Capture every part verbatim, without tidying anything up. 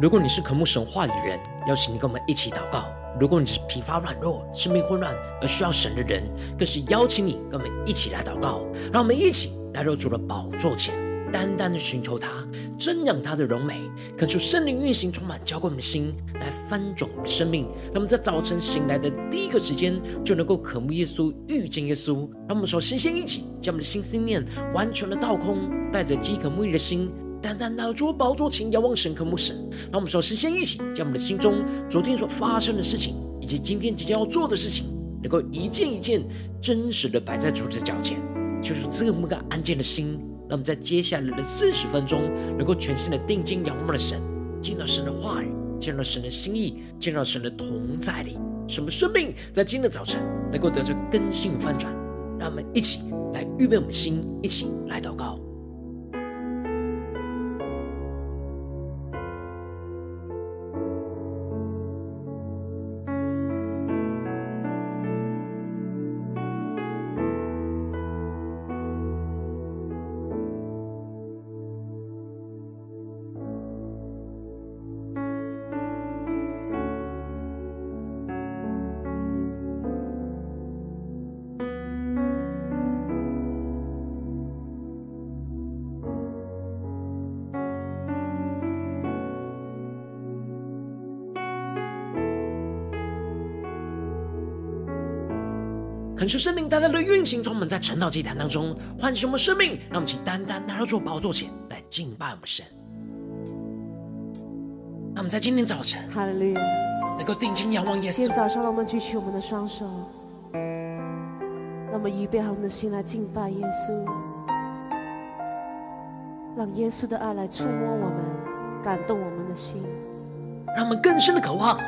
如果你是渴慕神话语的人，邀请你跟我们一起祷告。如果你是疲乏软弱、生命混乱而需要神的人，更是邀请你跟我们一起来祷告。让我们一起来到主的宝座前，单单的寻求他，瞻仰他的荣美，恳求圣灵运行充满，浇灌我们的心，来翻转我们的生命。让我们在早晨醒来的第一个时间，就能够渴慕耶稣，遇见耶稣。让我们首先先一起将我们的心思念完全的倒空，带着饥渴沐浴的心，单单拿出宝座前，遥望神，渴慕神。让我们首先先一起将我们的心中昨天所发生的事情，以及今天即将要做的事情，能够一件一件真实的摆在主的脚前，求主赐给我们个安静的心。让我们在接下来的四十分钟，能够全心的定睛仰望的神，见到神的话语，见到神的心意，见到神的同在里，什么生命在今天的早晨能够得着更新与翻转。让我们一起来预备我们心，一起来祷告。恳求圣灵大大的运行，充满在晨祷祭坛当中，唤醒我们生命。让我们请单单来到主宝座前来敬拜我们神。让我们在今天早晨，哈利路亚，能够定睛仰望耶稣。今天早上，让我们举起我们的双手，让我们预备好我们的心来敬拜耶稣，让耶稣的爱来触摸我们，感动我们的心，让我们更深的渴望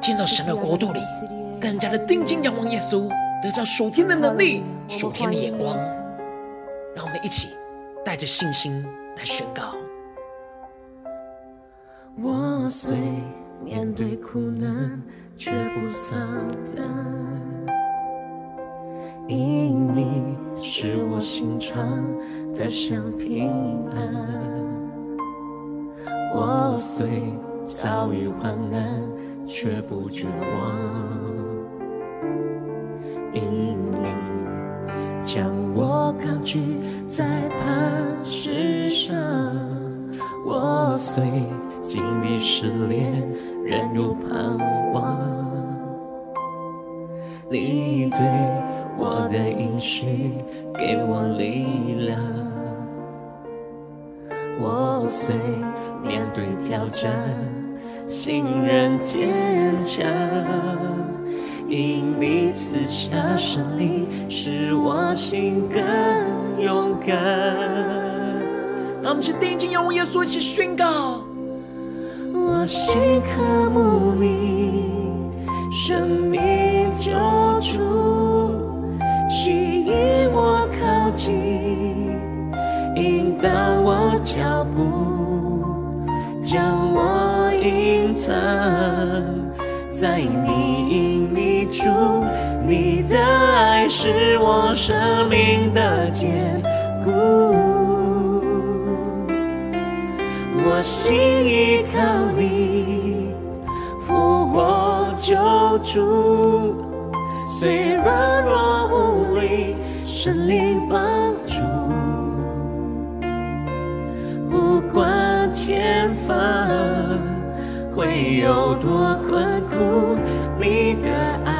进到神的国度里，更加的定睛仰望耶稣。得到属天的能力，属天的眼光，让我们一起带着信心来宣告。我虽面对苦难，却不丧胆，因你是我心肠的向平安。我虽遭遇患难，却不绝望，因你将我高举在磐石上。我虽经历失恋，仍有盼望，你对我的应许给我力量。我虽面对挑战，信任坚强，因你赐下神力，使我心更勇敢。让我们一起定睛仰望耶稣，一起宣告：我心渴慕你，生命救主，吸引我靠近，引导我脚步，将我隐藏在你隐秘。主，你的爱是我生命的坚固，我心依靠你，复活救主，虽软弱无力，神灵帮助，不管前方会有多困苦，你的爱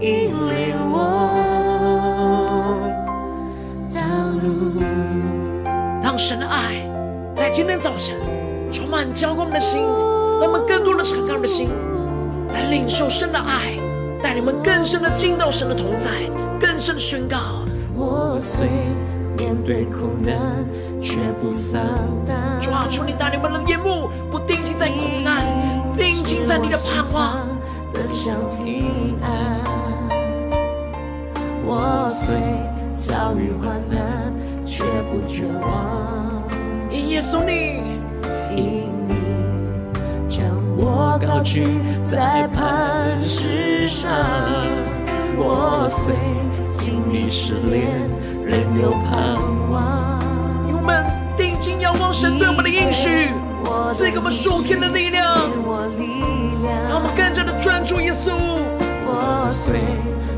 引领我道路。让神的爱在今天早晨充满浇灌我们的心，让我们更多的敞开我们的心来领受神的爱，带你们更深的进到神的同在，更深的宣告：我虽面对苦难，却不丧胆。主啊，求你带你们的眼目不定睛在苦难，定睛在你的盼望的小平安。我虽遭遇患难，却不绝望，因耶稣你，因你将我高举在磐石上。我虽经历失恋，仍有盼望，因我们定睛仰望望神对我们的应许，赐给我们属天的力量，让我们更加的专注耶稣。我虽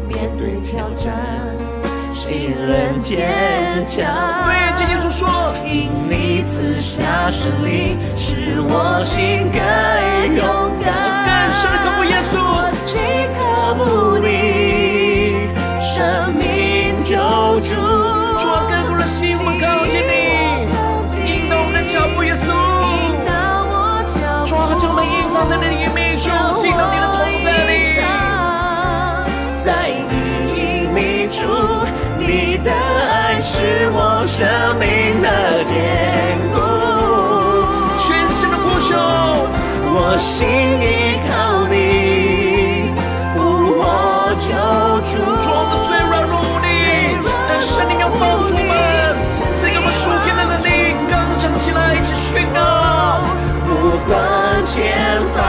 面对挑战，信任坚强。对，今天所说，因你赐下神灵，使我心更勇敢。更深的渴慕耶稣，我心渴慕你，生命救主。主啊，更多的心，我们靠近你。脚步耶稣，主啊，将我们隐藏在你的隐秘中，进到你的同在里，在你隐秘处，你的爱是我生命的坚固。全身的呼求，我心依靠你，扶我救主。主啊，我们虽软弱无力，但神灵要帮助我们，赐给我们属天的能力。唱起来，一起宣告，不管前方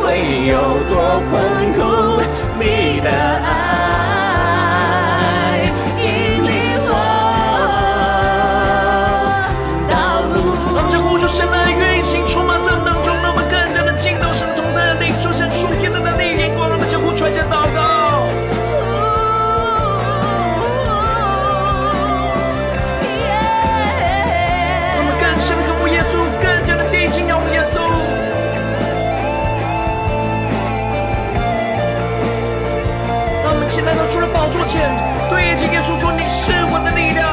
会有多困苦，你的爱引领我道路。让这呼出神来运行，充满在我们当中，让我们更加的进到神同在的灵，出现属天的能力眼光，让我们这呼出来这祷告。来到主的宝座前，对着耶稣说：“你是我的力量，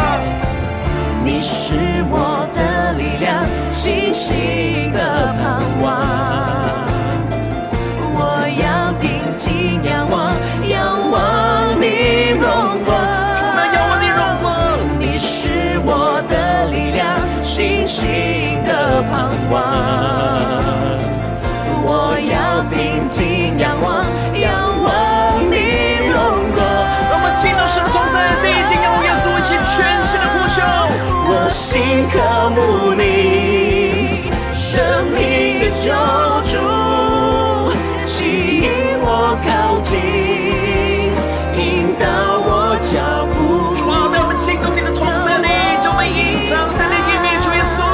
你是我的力量，信心的盼望。我要定睛仰望，仰望你荣光，主啊，仰望你荣光。你是我的力量，信心的盼望。我要定睛仰望，仰望你。”进到神的同在的地，敬仰我耶稣，一起全心的呼求。我心渴慕你，生命的救主，吸引我靠近，引导我脚步。主啊，带我们进入你的同在里，将我们隐藏在你隐秘处，耶稣。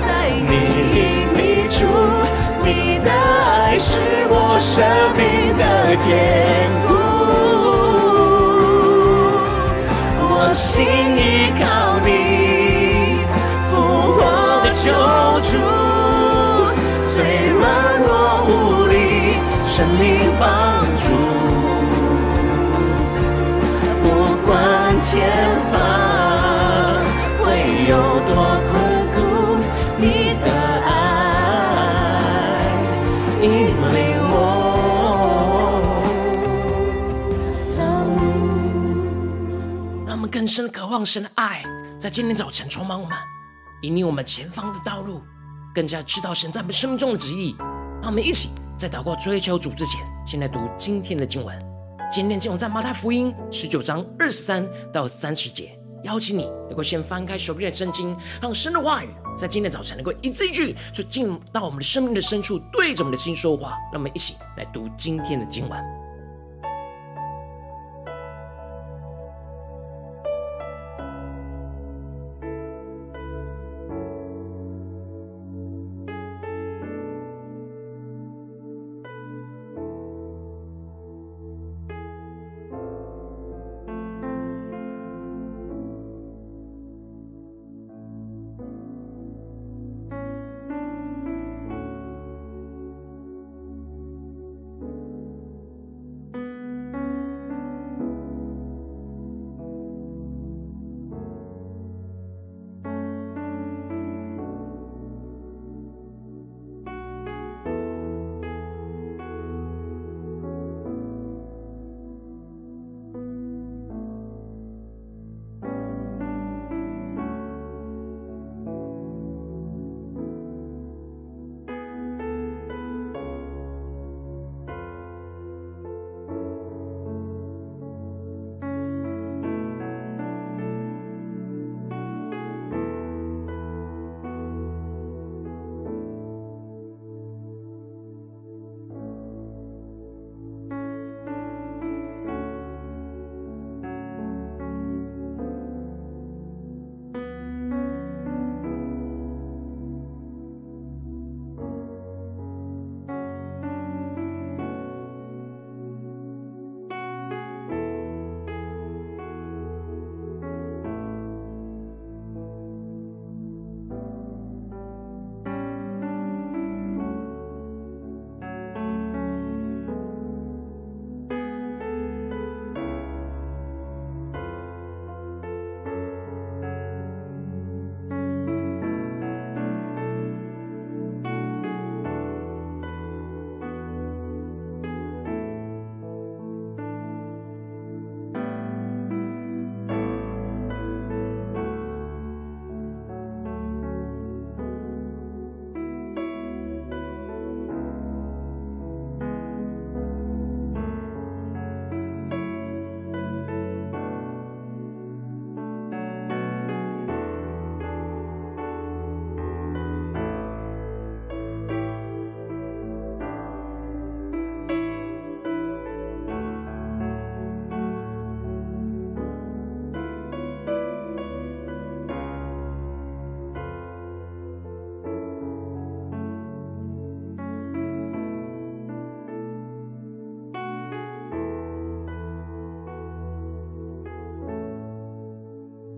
在你隐秘处，你的爱是我生命的坚固。我心依靠你，复活的救主，虽软弱无力，神灵帮助。不管前方会有多困苦，你的爱引领我。更深的渴望神的爱在今天早晨充满我们，引领我们前方的道路，更加知道神在我们生命中的旨意。让我们一起在祷告追求主之前，先来读今天的经文。今天经文在马太福音十九章二十三到三十节。邀请你能够先翻开手边的圣经，让神的话语在今天早晨能够一字一句就进到我们的生命的深处，对着我们的心说话。让我们一起来读今天的经文。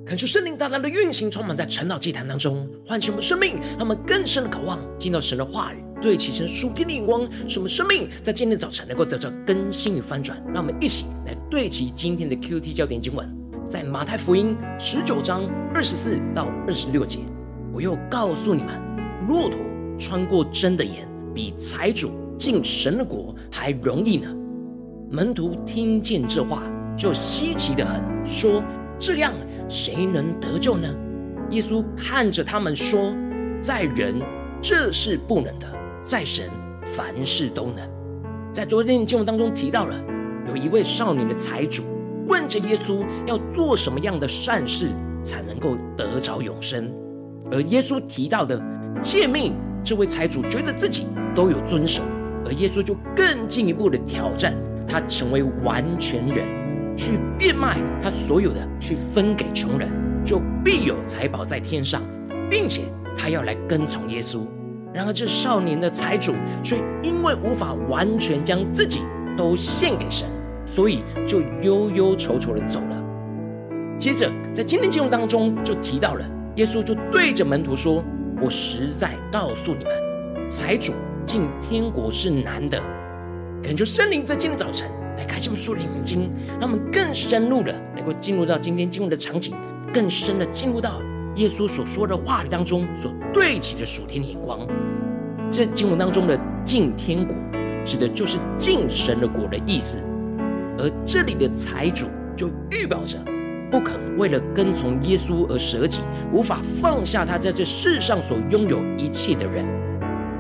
恳求圣灵大大的运行，充满在晨祷祭坛当中，唤起我们生命，让我们更深的渴望进到神的话语，对齐神属天的眼光，使我们生命在今天的早晨能够得到更新与翻转。让我们一起来对齐今天的 Q T 焦点经文，在马太福音十九章二十四到二十六节。我又告诉你们，骆驼穿过针的眼，比财主进神的国还容易呢。门徒听见这话，就稀奇得很，说：这样谁能得救呢？耶稣看着他们说：在人这是不能的，在神凡事都能。在昨天的经文当中提到了，有一位少年的财主问着耶稣要做什么样的善事才能够得着永生，而耶稣提到的诫命，这位财主觉得自己都有遵守，而耶稣就更进一步的挑战他成为完全人，去变卖他所有的，去分给穷人，就必有财宝在天上，并且他要来跟从耶稣。然而这少年的财主却因为无法完全将自己都献给神，所以就忧忧愁愁的走了。接着在今天经文当中就提到了，耶稣就对着门徒说：我实在告诉你们，财主进天国是难的。恳求圣灵在今天早晨来开启我们属灵眼睛，让我们更深入的能够进入到今天经文的场景，更深的进入到耶稣所说的话语当中所对齐的属天的眼光。这经文当中的进天国指的就是进神的国的意思，而这里的财主就预表着不肯为了跟从耶稣而舍己，无法放下他在这世上所拥有一切的人。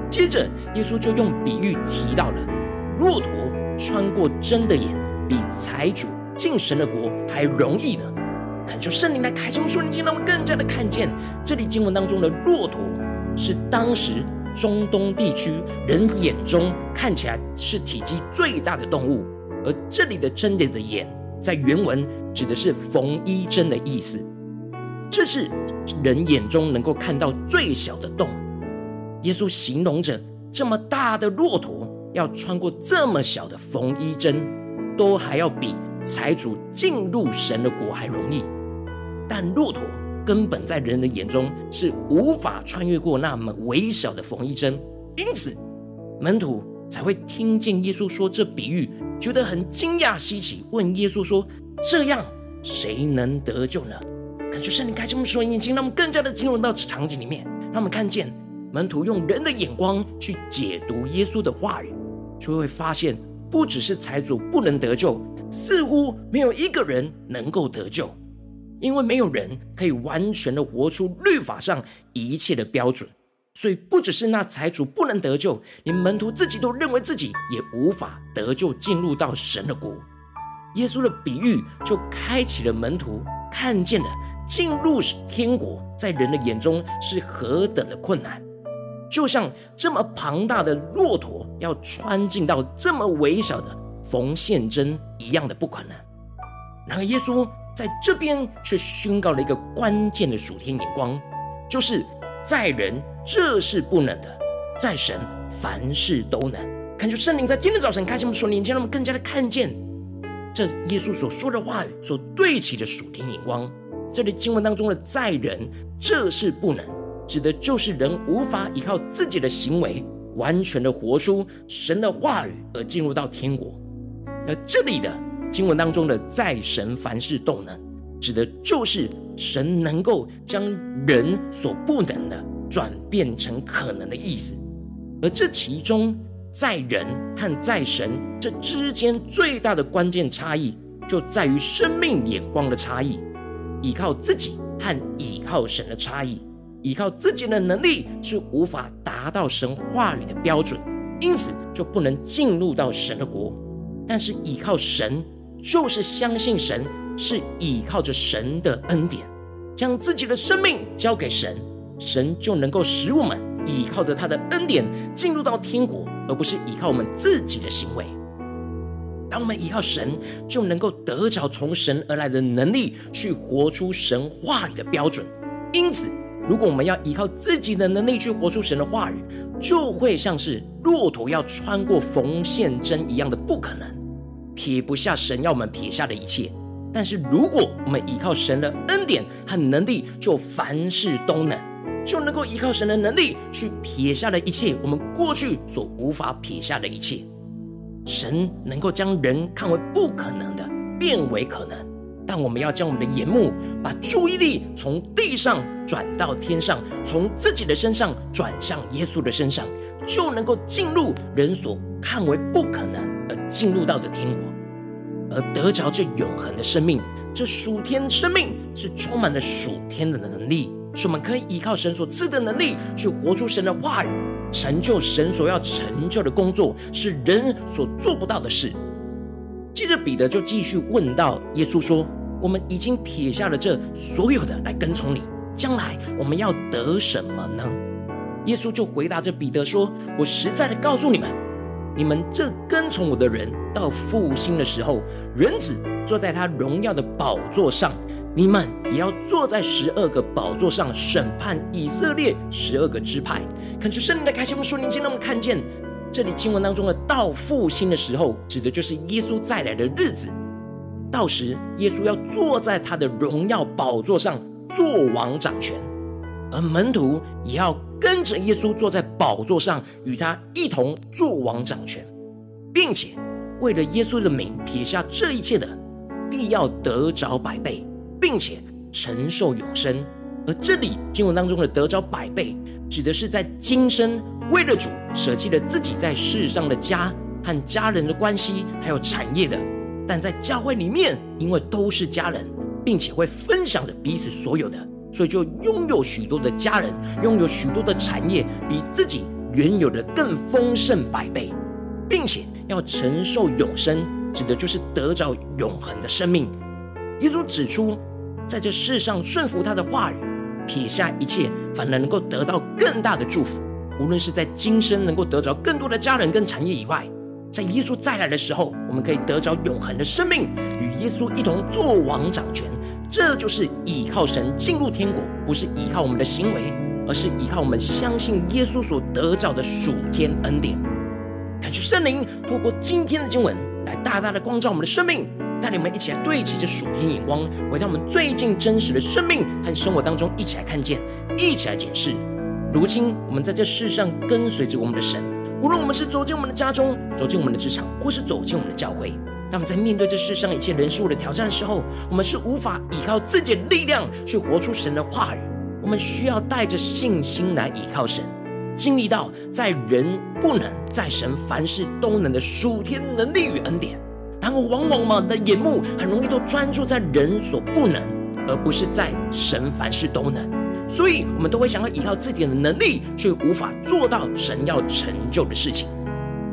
接着耶稣就用比喻提到了，骆驼穿过针的眼，比财主进神的国还容易呢。恳求圣灵来开启我们属灵眼睛，让我们更加的看见这里经文当中的骆驼是当时中东地区人眼中看起来是体积最大的动物，而这里的针的眼在原文指的是缝衣针的意思，这是人眼中能够看到最小的洞。耶稣形容着这么大的骆驼要穿过这么小的缝衣针，都还要比财主进入神的国还容易。但骆驼根本在人的眼中是无法穿越过那么微小的缝衣针，因此门徒才会听见耶稣说这比喻，觉得很惊讶稀奇，问耶稣说：这样谁能得救呢？感觉圣灵开启我们属灵眼睛，让我们更加的进入到场景里面，让我们看见门徒用人的眼光去解读耶稣的话语，就会发现不只是财主不能得救，似乎没有一个人能够得救，因为没有人可以完全的活出律法上一切的标准，所以不只是那财主不能得救，连门徒自己都认为自己也无法得救进入到神的国。耶稣的比喻就开启了门徒看见了进入天国在人的眼中是何等的困难，就像这么庞大的骆驼要穿进到这么微小的缝线针一样的不可能。然而耶稣在这边却宣告了一个关键的属天眼光，就是在人这是不能的，在神凡事都能。恳求圣灵在今天早晨开启我们属灵眼睛，让我们更加的看见这耶稣所说的话语所对齐的属天眼光。这里经文当中的在人这是不能，指的就是人无法依靠自己的行为完全的活出神的话语而进入到天国。而这里的经文当中的在神凡事都能，指的就是神能够将人所不能的转变成可能的意思。而这其中在人和在神这之间最大的关键差异，就在于生命眼光的差异，依靠自己和依靠神的差异。依靠自己的能力是无法达到神话语的标准，因此就不能进入到神的国。但是依靠神就是相信神，是依靠着神的恩典，将自己的生命交给神，神就能够使我们依靠着他的恩典进入到天国，而不是依靠我们自己的行为。当我们依靠神，就能够得着从神而来的能力，去活出神话语的标准。因此如果我们要依靠自己的能力去活出神的话语，就会像是骆驼要穿过缝线针一样的不可能，撇不下神要我们撇下的一切。但是如果我们依靠神的恩典和能力，就凡事都能，就能够依靠神的能力去撇下的一切，我们过去所无法撇下的一切。神能够将人看为不可能的变为可能，但我们要将我们的眼目，把注意力从地上转到天上，从自己的身上转向耶稣的身上，就能够进入人所看为不可能而进入到的天国，而得着这永恒的生命。这属天生命是充满了属天的能力，是我们可以依靠神所赐的能力去活出神的话语，成就神所要成就的工作，是人所做不到的事。接着彼得就继续问到耶稣说，我们已经撇下了这所有的来跟从你，将来我们要得什么呢？耶稣就回答着彼得说，我实在的告诉你们，你们这跟从我的人，到复兴的时候，人子坐在他荣耀的宝座上，你们也要坐在十二个宝座上，审判以色列十二个支派。恳求圣灵的开启我们属灵间，让我们看见这里经文当中的到复兴的时候，指的就是耶稣再来的日子。到时耶稣要坐在他的荣耀宝座上，作王掌权，而门徒也要跟着耶稣坐在宝座上，与他一同作王掌权，并且为了耶稣的名撇下这一切的，必要得着百倍，并且承受永生。而这里经文当中的得着百倍，指的是在今生为了主舍弃了自己在世上的家和家人的关系还有产业的，但在教会里面，因为都是家人，并且会分享着彼此所有的，所以就拥有许多的家人，拥有许多的产业，比自己原有的更丰盛百倍，并且要承受永生，指的就是得着永恒的生命。耶稣指出，在这世上顺服他的话语，撇下一切，反而能够得到更大的祝福，无论是在今生能够得着更多的家人跟产业以外，在耶稣再来的时候，我们可以得着永恒的生命，与耶稣一同作王掌权。这就是依靠神进入天国，不是依靠我们的行为，而是依靠我们相信耶稣所得着的属天恩典。感谢圣灵透过今天的经文来大大的光照我们的生命，带领我们一起来对齐这属天眼光，回到我们最近真实的生命和生活当中，一起来看见，一起来检视。如今我们在这世上跟随着我们的神，无论我们是走进我们的家中，走进我们的职场，或是走进我们的教会，当我们在面对这世上一切人事物的挑战的时候，我们是无法依靠自己的力量去活出神的话语，我们需要带着信心来依靠神，经历到在人不能，在神凡事都能的属天能力与恩典。然而往往我们的眼目很容易都专注在人所不能，而不是在神凡事都能，所以我们都会想要依靠自己的能力，却无法做到神要成就的事情。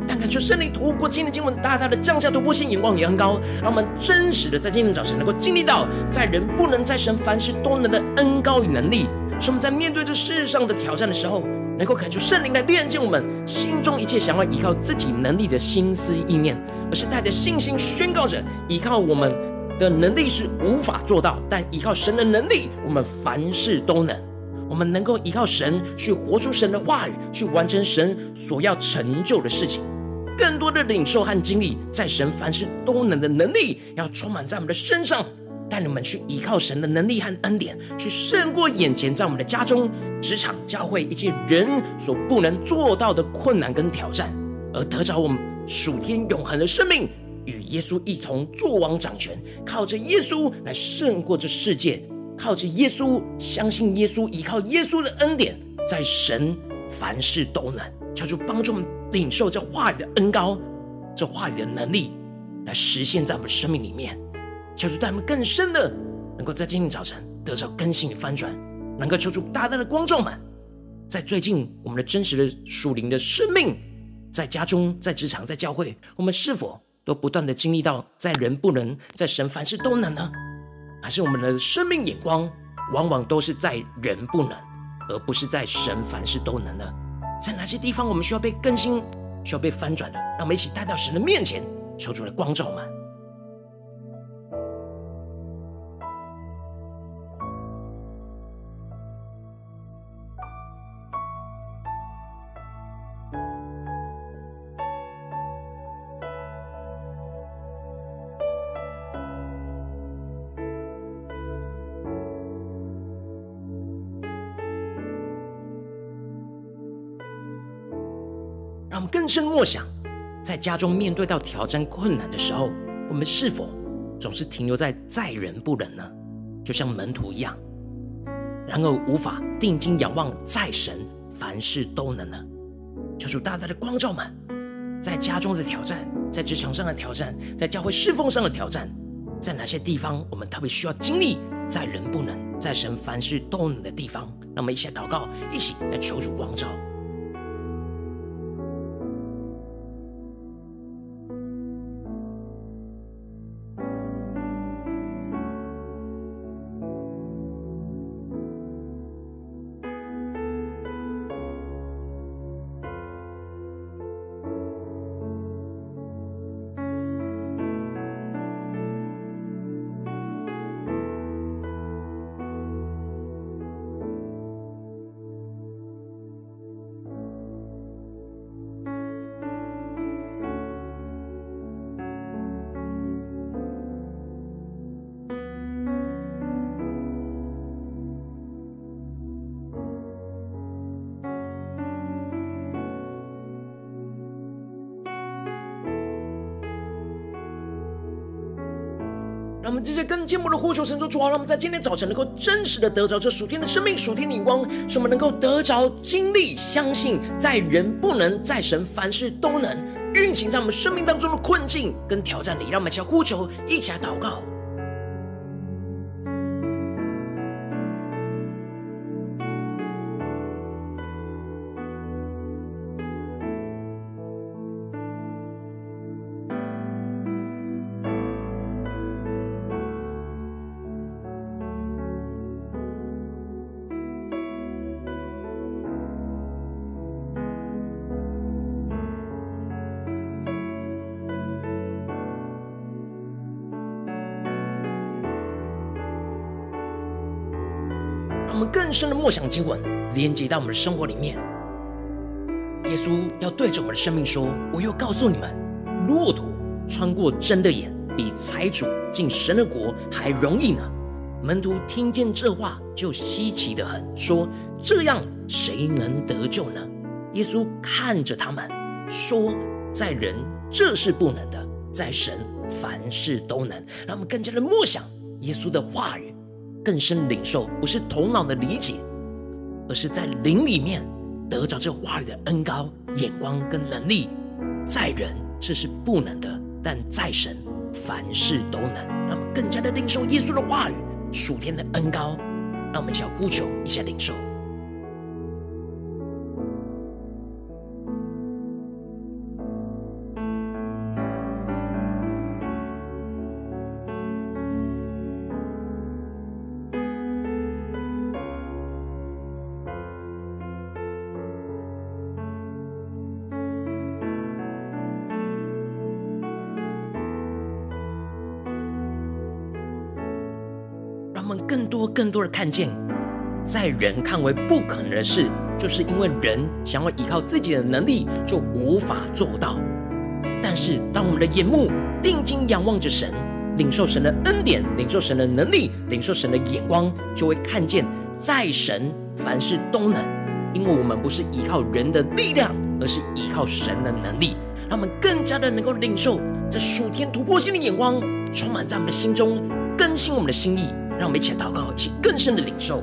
但感谢圣灵透过今天的经文大大的降下突破性眼光与恩膏，让我们真实的在今天早晨能够经历到在人不能，在神凡事都能的恩膏与能力，使我们在面对这世上的挑战的时候，能够感谢圣灵来炼净我们心中一切想要依靠自己能力的心思意念，而是带着信心宣告着，依靠我们的能力是无法做到，但依靠神的能力，我们凡事都能。我们能够依靠神去活出神的话语，去完成神所要成就的事情，更多的领受和经历在神凡事都能的能力，要充满在我们的身上，带你们去依靠神的能力和恩典，去胜过眼前在我们的家中、职场、教会一切人所不能做到的困难跟挑战，而得着我们属天永恒的生命，与耶稣一同作王掌权，靠着耶稣来胜过这世界，靠着耶稣，相信耶稣，依靠耶稣的恩典，在神凡事都能。求主帮助我们领受这话语的恩膏，这话语的能力，来实现在我们生命里面。求主带我们更深的能够在今天早晨得到更新的翻转，能够求主大大的光照们，在最近我们的真实的属灵的生命，在家中、在职场、在教会，我们是否都不断的经历到在人不能，在神凡事都能呢？还是我们的生命眼光往往都是在人不能，而不是在神凡事都能呢？在哪些地方我们需要被更新，需要被翻转的？让我们一起带到神的面前，求主来光照我们。让我们更深默想，在家中面对到挑战困难的时候，我们是否总是停留在再忍不忍呢？就像门徒一样，然而无法定睛仰望在神凡事都能呢？求主大大的光照们，在家中的挑战，在职场上的挑战，在教会侍奉上的挑战，在哪些地方我们特别需要经历在人不能在神凡事都能的地方？让我们一起来祷告，一起来求主光照。让我们这些更坚固的呼求神，主啊，让我们在今天早晨能够真实的得着这属天的生命、属天的眼光，使我们能够得着经历、相信，在人不能，在神凡事都能，运行在我们生命当中的困境跟挑战里。让我们一起来呼求，一起来祷告。我们更深的默想经文，连接到我们的生活里面。耶稣要对着我们的生命说，我又告诉你们，骆驼穿过针的眼，比财主进神的国还容易呢。门徒听见这话就稀奇得很，说，这样谁能得救呢？耶稣看着他们说，在人这是不能的，在神凡事都能。让我们更加的默想耶稣的话语，更深领受，不是头脑的理解，而是在灵里面得着这话语的恩膏、眼光跟能力。在人这是不能的，但在神凡事都能。让我们更加的领受耶稣的话语、属天的恩膏。让我们一起来呼求，一起来领受。我们更多更多的看见，在人看为不可能的事，就是因为人想要依靠自己的能力就无法做到。但是当我们的眼目定睛仰望着神，领受神的恩典，领受神的能力，领受神的眼光，就会看见在神凡事都能。因为我们不是依靠人的力量，而是依靠神的能力。让我们更加的能够领受这属天突破性的眼光，充满在我们的心中，更新我们的心意。让我们一起祷告，一起更深的领受。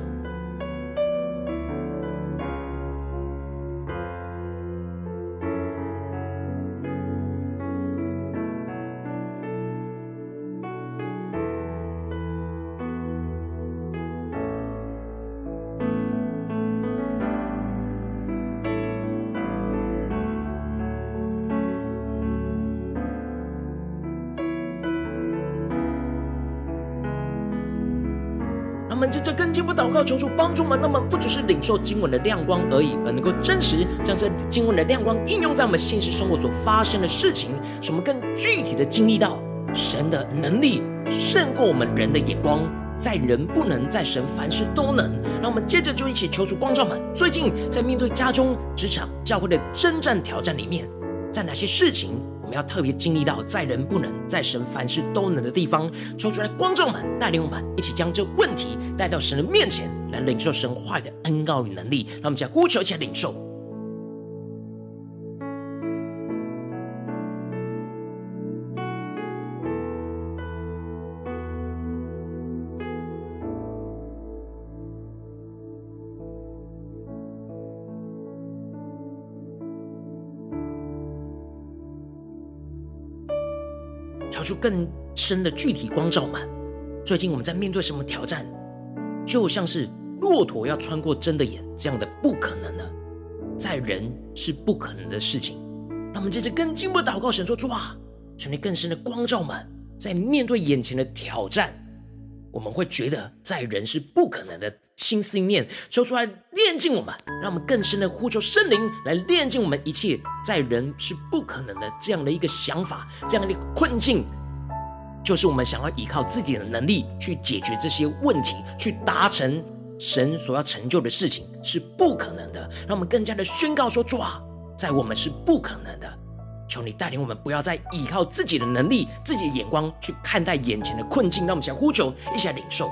我们在这更进一步祷告，求主帮助我们，让我们不只是领受经文的亮光而已，而能够真实将这经文的亮光应用在我们现实生活所发生的事情，使我们更具体的经历到神的能力胜过我们人的眼光，在人不能，在神凡事都能。让我们接着就一起求主光照们，最近在面对家中、职场、教会的征战挑战里面，在哪些事情我们要特别经历到在人不能，在神凡事都能的地方？抽出来光照们，带领我们一起将这问题带到神的面前，来领受神话语的恩膏与能力。让我们一起来呼求，一起来领受。求出更深的具体光照们。最近我们在面对什么挑战？就像是骆驼要穿过针的眼这样的不可能呢，在人是不可能的事情。让我们接着更进一步的祷告，神说：主啊，求你更深的光照们，在面对眼前的挑战，我们会觉得在人是不可能的心思念，求出来炼净我们，让我们更深的呼求圣灵来炼净我们一切在人是不可能的这样的一个想法，这样的一个困境，就是我们想要依靠自己的能力去解决这些问题，去达成神所要成就的事情是不可能的。让我们更加的宣告说：主啊，在我们是不可能的，求你带领我们不要再依靠自己的能力，自己的眼光去看待眼前的困境。让我们想呼求，一起来领受。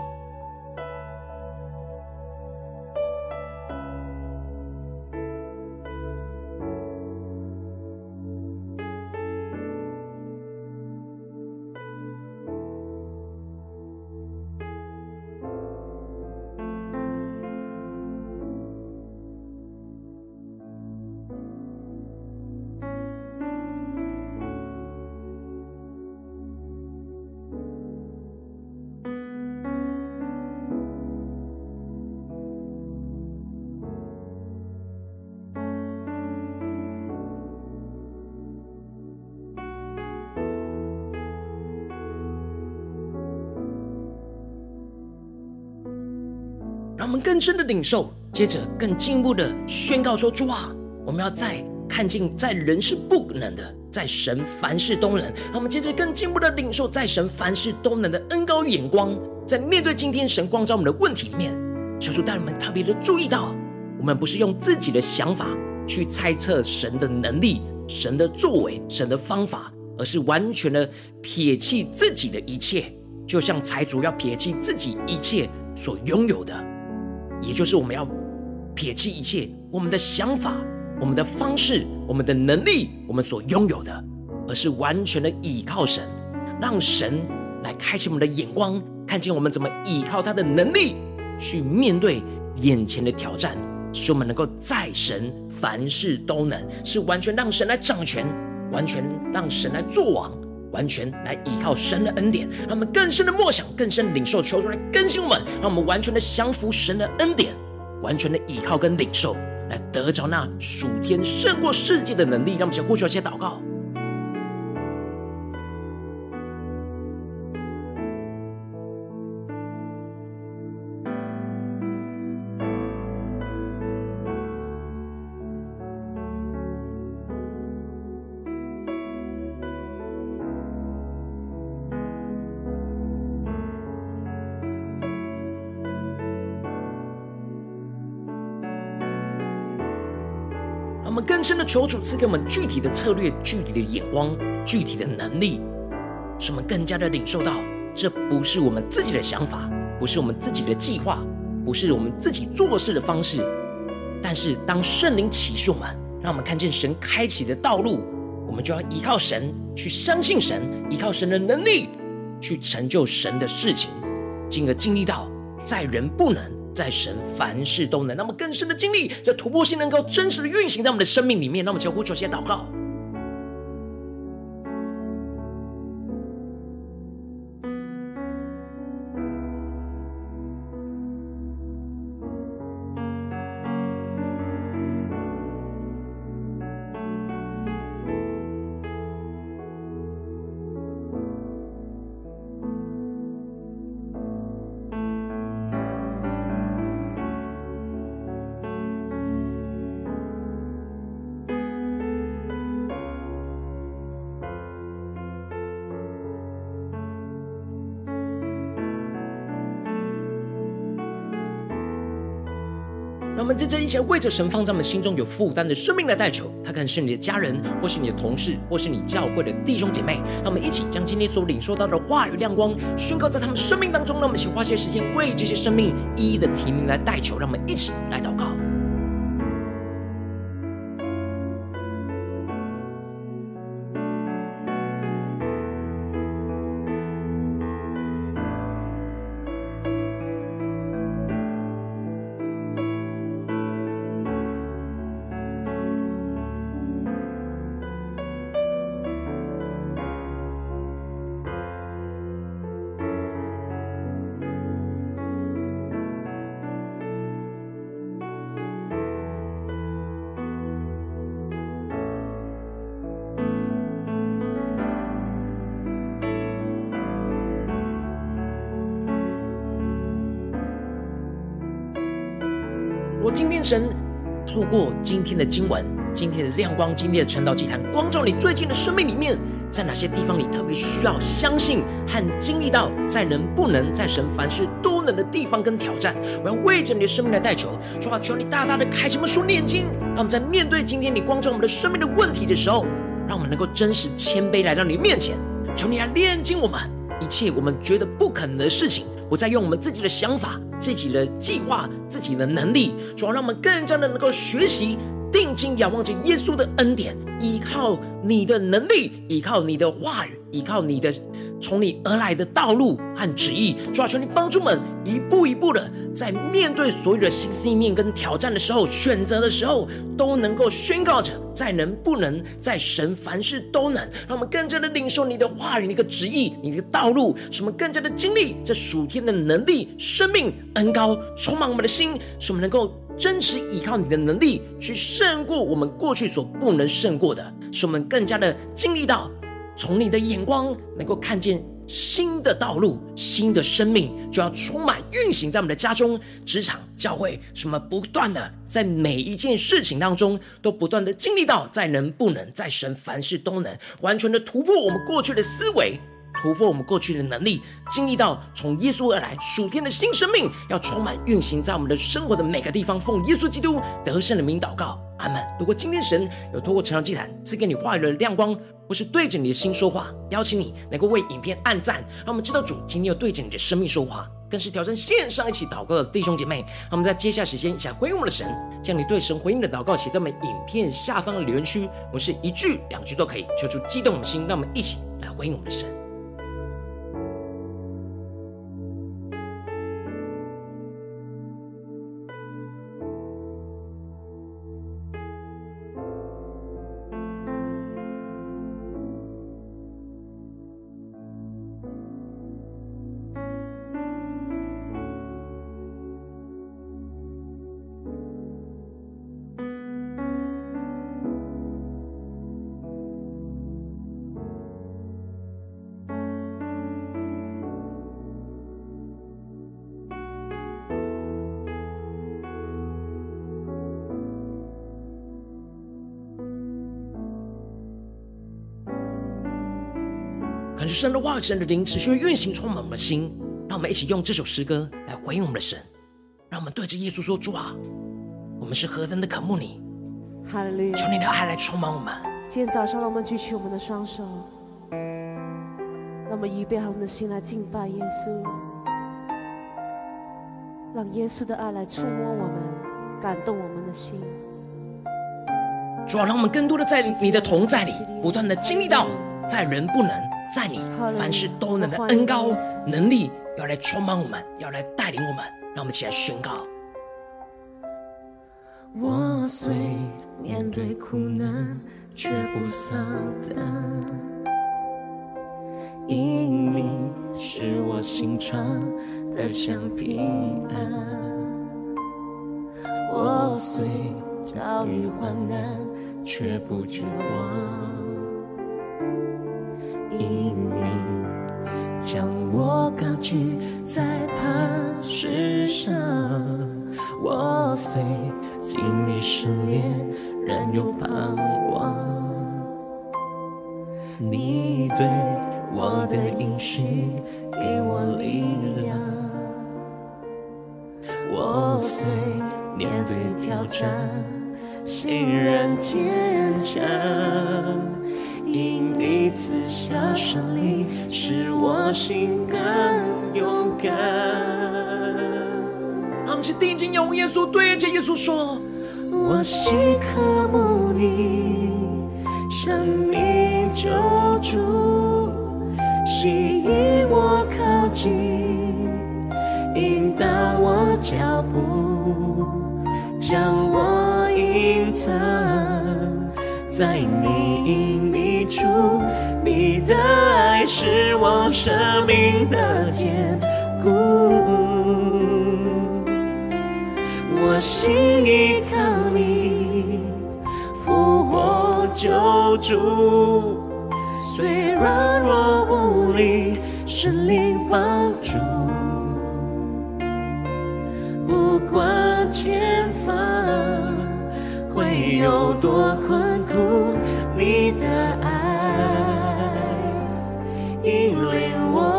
让我们更深的领受，接着更进一步的宣告说：主啊，我们要再看见在人是不能的，在神凡事都能。让我们接着更进一步的领受在神凡事都能的恩膏眼光，在面对今天神光照我们的问题里面，求主带领我们特别的注意到，我们不是用自己的想法去猜测神的能力、神的作为、神的方法，而是完全的撇弃自己的一切，就像财主要撇弃自己一切所拥有的，也就是我们要撇弃一切我们的想法、我们的方式、我们的能力、我们所拥有的，而是完全的倚靠神，让神来开启我们的眼光，看见我们怎么倚靠他的能力去面对眼前的挑战，使我们能够在神凡事都能，是完全让神来掌权，完全让神来作王，完全来依靠神的恩典。让我们更深的默想，更深的领受，求主来更新我们，让我们完全的降服神的恩典，完全的依靠跟领受，来得着那属天胜过世界的能力。让我们先呼求，先祷告。我们更深的求主赐给我们具体的策略、具体的眼光、具体的能力，使我们更加的领受到，这不是我们自己的想法，不是我们自己的计划，不是我们自己做事的方式。但是当圣灵启示我们，让我们看见神开启的道路，我们就要依靠神，去相信神，依靠神的能力，去成就神的事情，进而经历到在人不能，在神凡事都能。那么更深的经历，在突破性能够真实的运行在我们的生命里面。那么求呼求些祷告。让我们真正一起来为着神放在我们心中有负担的生命来代求，他可能是你的家人，或是你的同事，或是你教会的弟兄姐妹。让我们一起将今天所领受到的话语亮光宣告在他们生命当中。让我们一起花些时间为这些生命一一的提名来代求。让我们一起来祷告。精炼神透过今天的经文、今天的亮光、今天的晨祷祭坛，光照你最近的生命里面，在哪些地方你特别需要相信和经历到在人不能，在神凡事都能的地方跟挑战。我要为着你的生命来代求，主啊，求你大大的开启我们属灵眼睛，让我们在面对今天你光照我们的生命的问题的时候，让我们能够真实谦卑来到你面前，求你来炼净我们一切我们觉得不可能的事情，不再用我们自己的想法、自己的计划、自己的能力，主要让我们更加的能够学习定睛仰望着耶稣的恩典，依靠你的能力，依靠你的话语，依靠你的从你而来的道路和旨意。主要求你帮助我们一步一步的在面对所有的心思意念跟挑战的时候、选择的时候，都能够宣告着在人不能，在神凡事都能。让我们更加的领受你的话语、你的旨意、你的道路，使我们更加的经历这属天的能力、生命恩膏充满我们的心，使我们能够真实依靠你的能力去胜过我们过去所不能胜过的，使我们更加的经历到从你的眼光能够看见新的道路、新的生命，就要充满运行在我们的家中、职场、教会，什么不断的在每一件事情当中都不断的经历到在人不能，在神凡事都能，完全的突破我们过去的思维，突破我们过去的能力，经历到从耶稣而来属天的新生命，要充满运行在我们的生活的每个地方。奉耶稣基督得胜的名祷告，阿们。如果今天神有透过晨祷祭坛赐给你话语的亮光，或是对着你的心说话，邀请你能够为影片按赞，让我们知道主今天又对着你的生命说话，更是挑战线上一起祷告的弟兄姐妹。让我们在接下来时间一起来回应我们的神，将你对神回应的祷告写在我们影片下方的留言区，我们是一句两句都可以，求主激动我们的心，让我们一起来回应我们的神。感受神的话语、神的灵持续的运行，充满我们的心。让我们一起用这首诗歌来回应我们的神，让我们对着耶稣说：“主啊，我们是何等的渴慕你！”哈利路亚！求你的爱来充满我们。今天早上，让我们举起我们的双手，让我们预备好我们的心来敬拜耶稣，让耶稣的爱来触摸我们，感动我们的心。主啊，让我们更多的在你的同在里，不断的经历到在人不能，在你凡事都能的恩膏能力，要来充满我们，要来带领我们。让我们起来宣告：我虽面对苦难，却不丧胆，因你是我心肠的向平安。我虽遭遇患难，却不绝望，因你将我高举在磐石上。我虽经历试炼，仍有盼望，你对我的应许给我力量。我虽面对挑战，信任坚强，因你赐下神力，使我心更勇敢。让我们定睛仰望耶稣，对着耶稣说：我心渴慕你，生命救主，吸引我靠近，引导我脚步，将我隐藏在你隐秘处，你的爱是我生命的坚固。我心依靠你，复活救主，虽软弱无力，神灵帮助，不管前方。有多困苦，你的爱引领我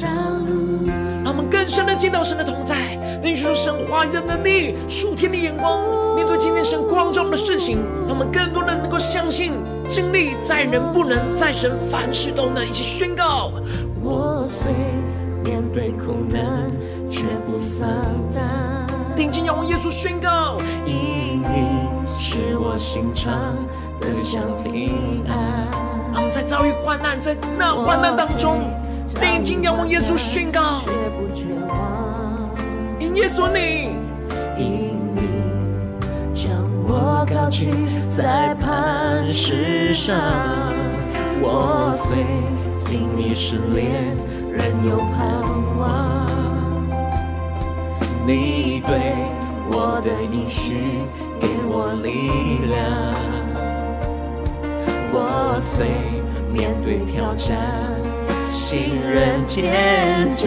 道路。让我们更深的见到神的同在，领受神话语的能力，属天的眼光，面对今天神光照我们的事情，让我们更多的能够相信经历，在人不能，在神凡事都能。一起宣告：我虽面对苦难，却不丧胆。定睛仰望耶稣，宣告：因你是我心肠的向平安。他们在遭遇患难，在那患难当中，定睛仰望耶稣，宣告：因耶稣你，因你将我高举在磐石上。我虽经历试炼，仍有盼望。你对我的应许给我力量，我虽面对挑战，信任坚强。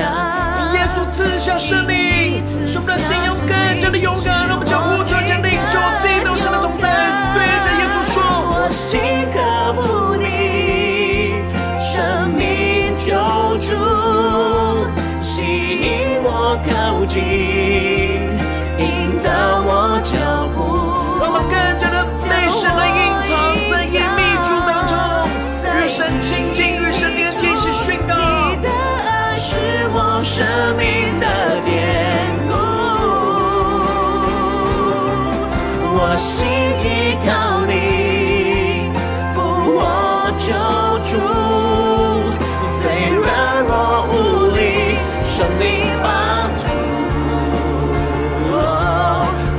耶稣赐下圣灵，使我们的心要更加的勇敢。让我们将呼求前领袖基督神的同在，对着耶稣说：我心渴慕你，生命救主吸引我靠近，引导我脚步。让我们更加的被神来隐藏，在隐秘处当中与神亲近，与神连接。是宣告你的爱是我生命的坚固，我心依靠你，扶我救主，虽软弱无力，生命帮助，哦，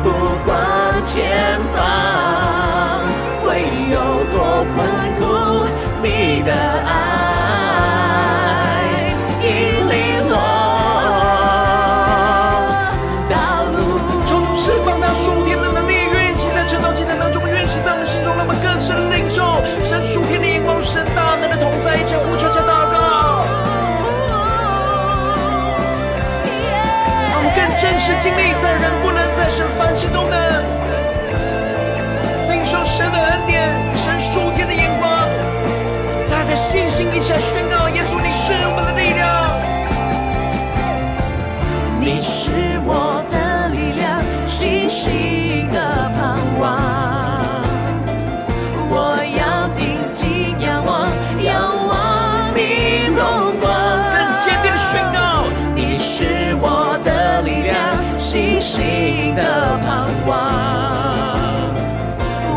不管前方会有多困苦，你的爱引领我道路。求主释放他属天的能力，运行在圣道艰难当中，运行在我们心中，让我们更深领受神属天的眼光，神大能的同在。一起呼求下祷告，真实经历，在人不能，在神凡事都能。领受神的恩典，神属天的眼光。大家在信心一下宣告：耶稣，你是我们的力量，你是我的力量，信心的盼望。我要定睛仰望，仰望你荣光。更坚定的宣告：你是我的力量，信心的盼望。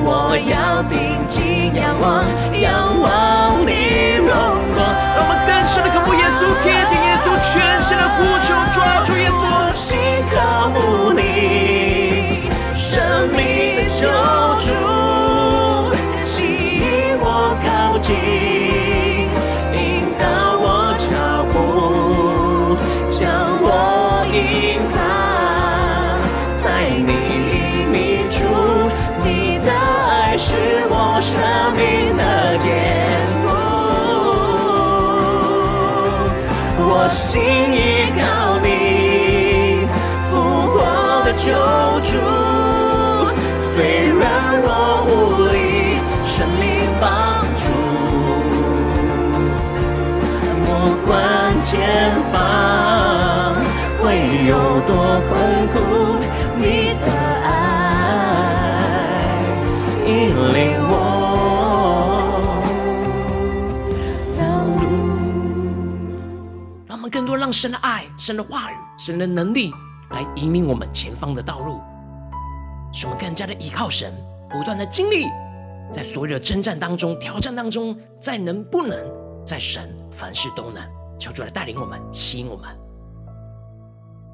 我要定睛仰望，仰望你荣光。让我们更深的渴慕耶稣，贴近耶稣，全身的呼求，抓住耶稣。我心渴慕你，生命的救主，吸引我靠近，引导我脚步，将我隐藏在你秘处，你的爱是我生命的坚固，我心依靠你，复活的救主，虽然我无力，神灵帮助，不管前方会有多困苦，你的爱引领我道路。让我们更多让神的爱、神的话语、神的能力来引领我们前方的道路，使我们更加的依靠神，不断的经历，在所有的征战当中、挑战当中，在能不能，在神凡事都能。求主来带领我们，吸引我们。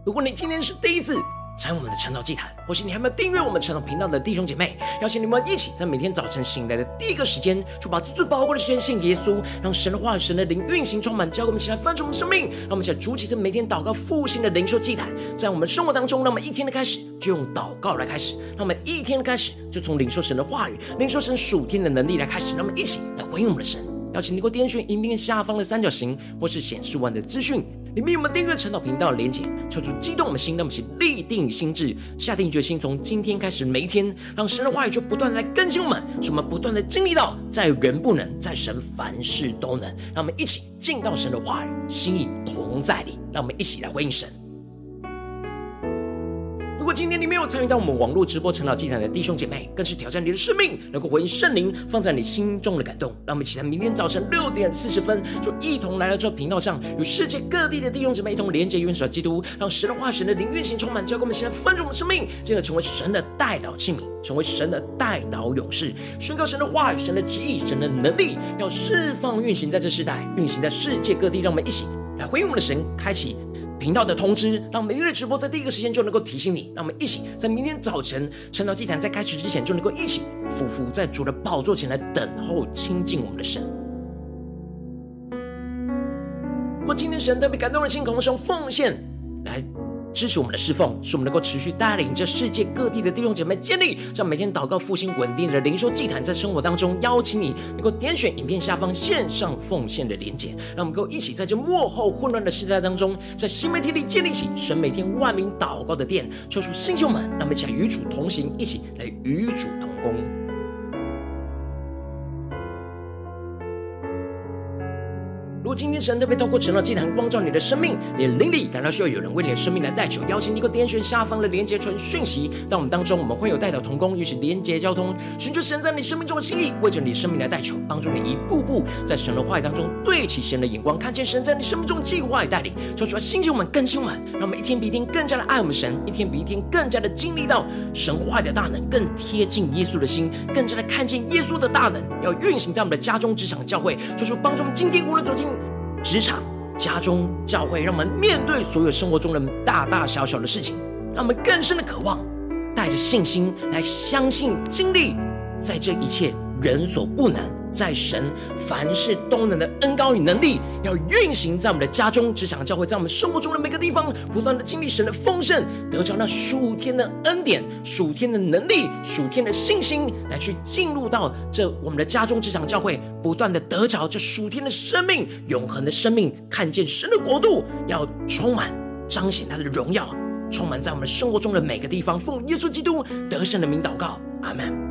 如果你今天是第一次参与我们的晨祷祭坛，或是你还没有订阅我们晨祷频道的弟兄姐妹，邀请你们一起在每天早晨醒来的第一个时间，就把最宝贵的时间献给耶稣，让神的话语、神的灵运行充满，交给我们起来翻转我们生命。让我们起来筑起这每天祷告复兴的灵修祭坛，在我们生活当中，让我们一天的开始就用祷告来开始，让我们一天的开始就从领受神的话语、领受神属天的能力来开始。让我们一起来回应我们的神。邀请你能够点选影片下方的三角形，或是显示完的资讯，里面有没有订阅陈导频道的连结？求主激动我们心，让我们一起立定心志，下定决心，从今天开始，每一天让神的话语就不断来更新我们，使我们不断的经历到，在人不能，在神凡事都能。让我们一起进到神的话语，心意同在里，让我们一起来回应神。如果今天你没有参与到我们网络直播陈老祭坛的弟兄姐妹，更是挑战你的生命，能够回应圣灵放在你心中的感动。让我们一起在明天早晨六点四十分，就一同来到这频道上，与世界各地的弟兄姐妹一同连接元首基督，让神的话、神的灵运行充满，教给我们现在分主我们生命，进而成为神的代祷器皿，成为神的代祷勇士，宣告神的话语、神的旨意、神的能力，要释放运行在这世代，运行在世界各地。让我们一起来回应我们的神，开启频道的通知，让每日的直播在第一个时间就能够提醒你。让我们一起在明天早晨晨祷祭坛在开始之前，就能够一起俯伏在主的宝座前来等候亲近我们的神。如果今天神特别感动的心，渴望使用奉献来支持我们的侍奉，使我们能够持续带领着世界各地的弟兄姐妹建立这每天祷告复兴稳定的灵修祭坛。在生活当中，邀请你能够点选影片下方线上奉献的连结，让我们能够一起在这末后混乱的时代当中，在新媒体里建立起神每天万名祷告的殿。抽出新兄们，让我们一起来与主同行，一起来与主同工。如果今天神特别透过陈老祭坛光照你的生命，你的灵里感到需要有人为你的生命来代求，邀请你能够点选下方的连结传讯息到我们当中，我们会有代祷同工，也许连结交通，寻求神在你生命中的心意，为着你生命来代求，帮助你一步步在神的话语当中对齐神的眼光，看见神在你生命中的计划与带领。求主来兴起我们，更新我们，让我们一天比一天更加的爱我们神，一天比一天更加的经历到神话语的大能，更贴近耶稣的心，更加的看见耶稣的大能要运行在我们的家中、职场、教会。求主帮助我们今天无论走进职场、家中、教会，让我们面对所有生活中的大大小小的事情，让我们更深的渴望，带着信心来相信经历在这一切人所不能，在神凡事都能的恩膏与能力，要运行在我们的家中、职场、教会，在我们生活中的每个地方，不断的经历神的丰盛，得着那属天的恩典、属天的能力、属天的信心，来去进入到这我们的家中、职场、教会，不断的得着这属天的生命、永恒的生命，看见神的国度要充满彰显他的荣耀，充满在我们生活中的每个地方。奉耶稣基督得胜的名祷告，阿们。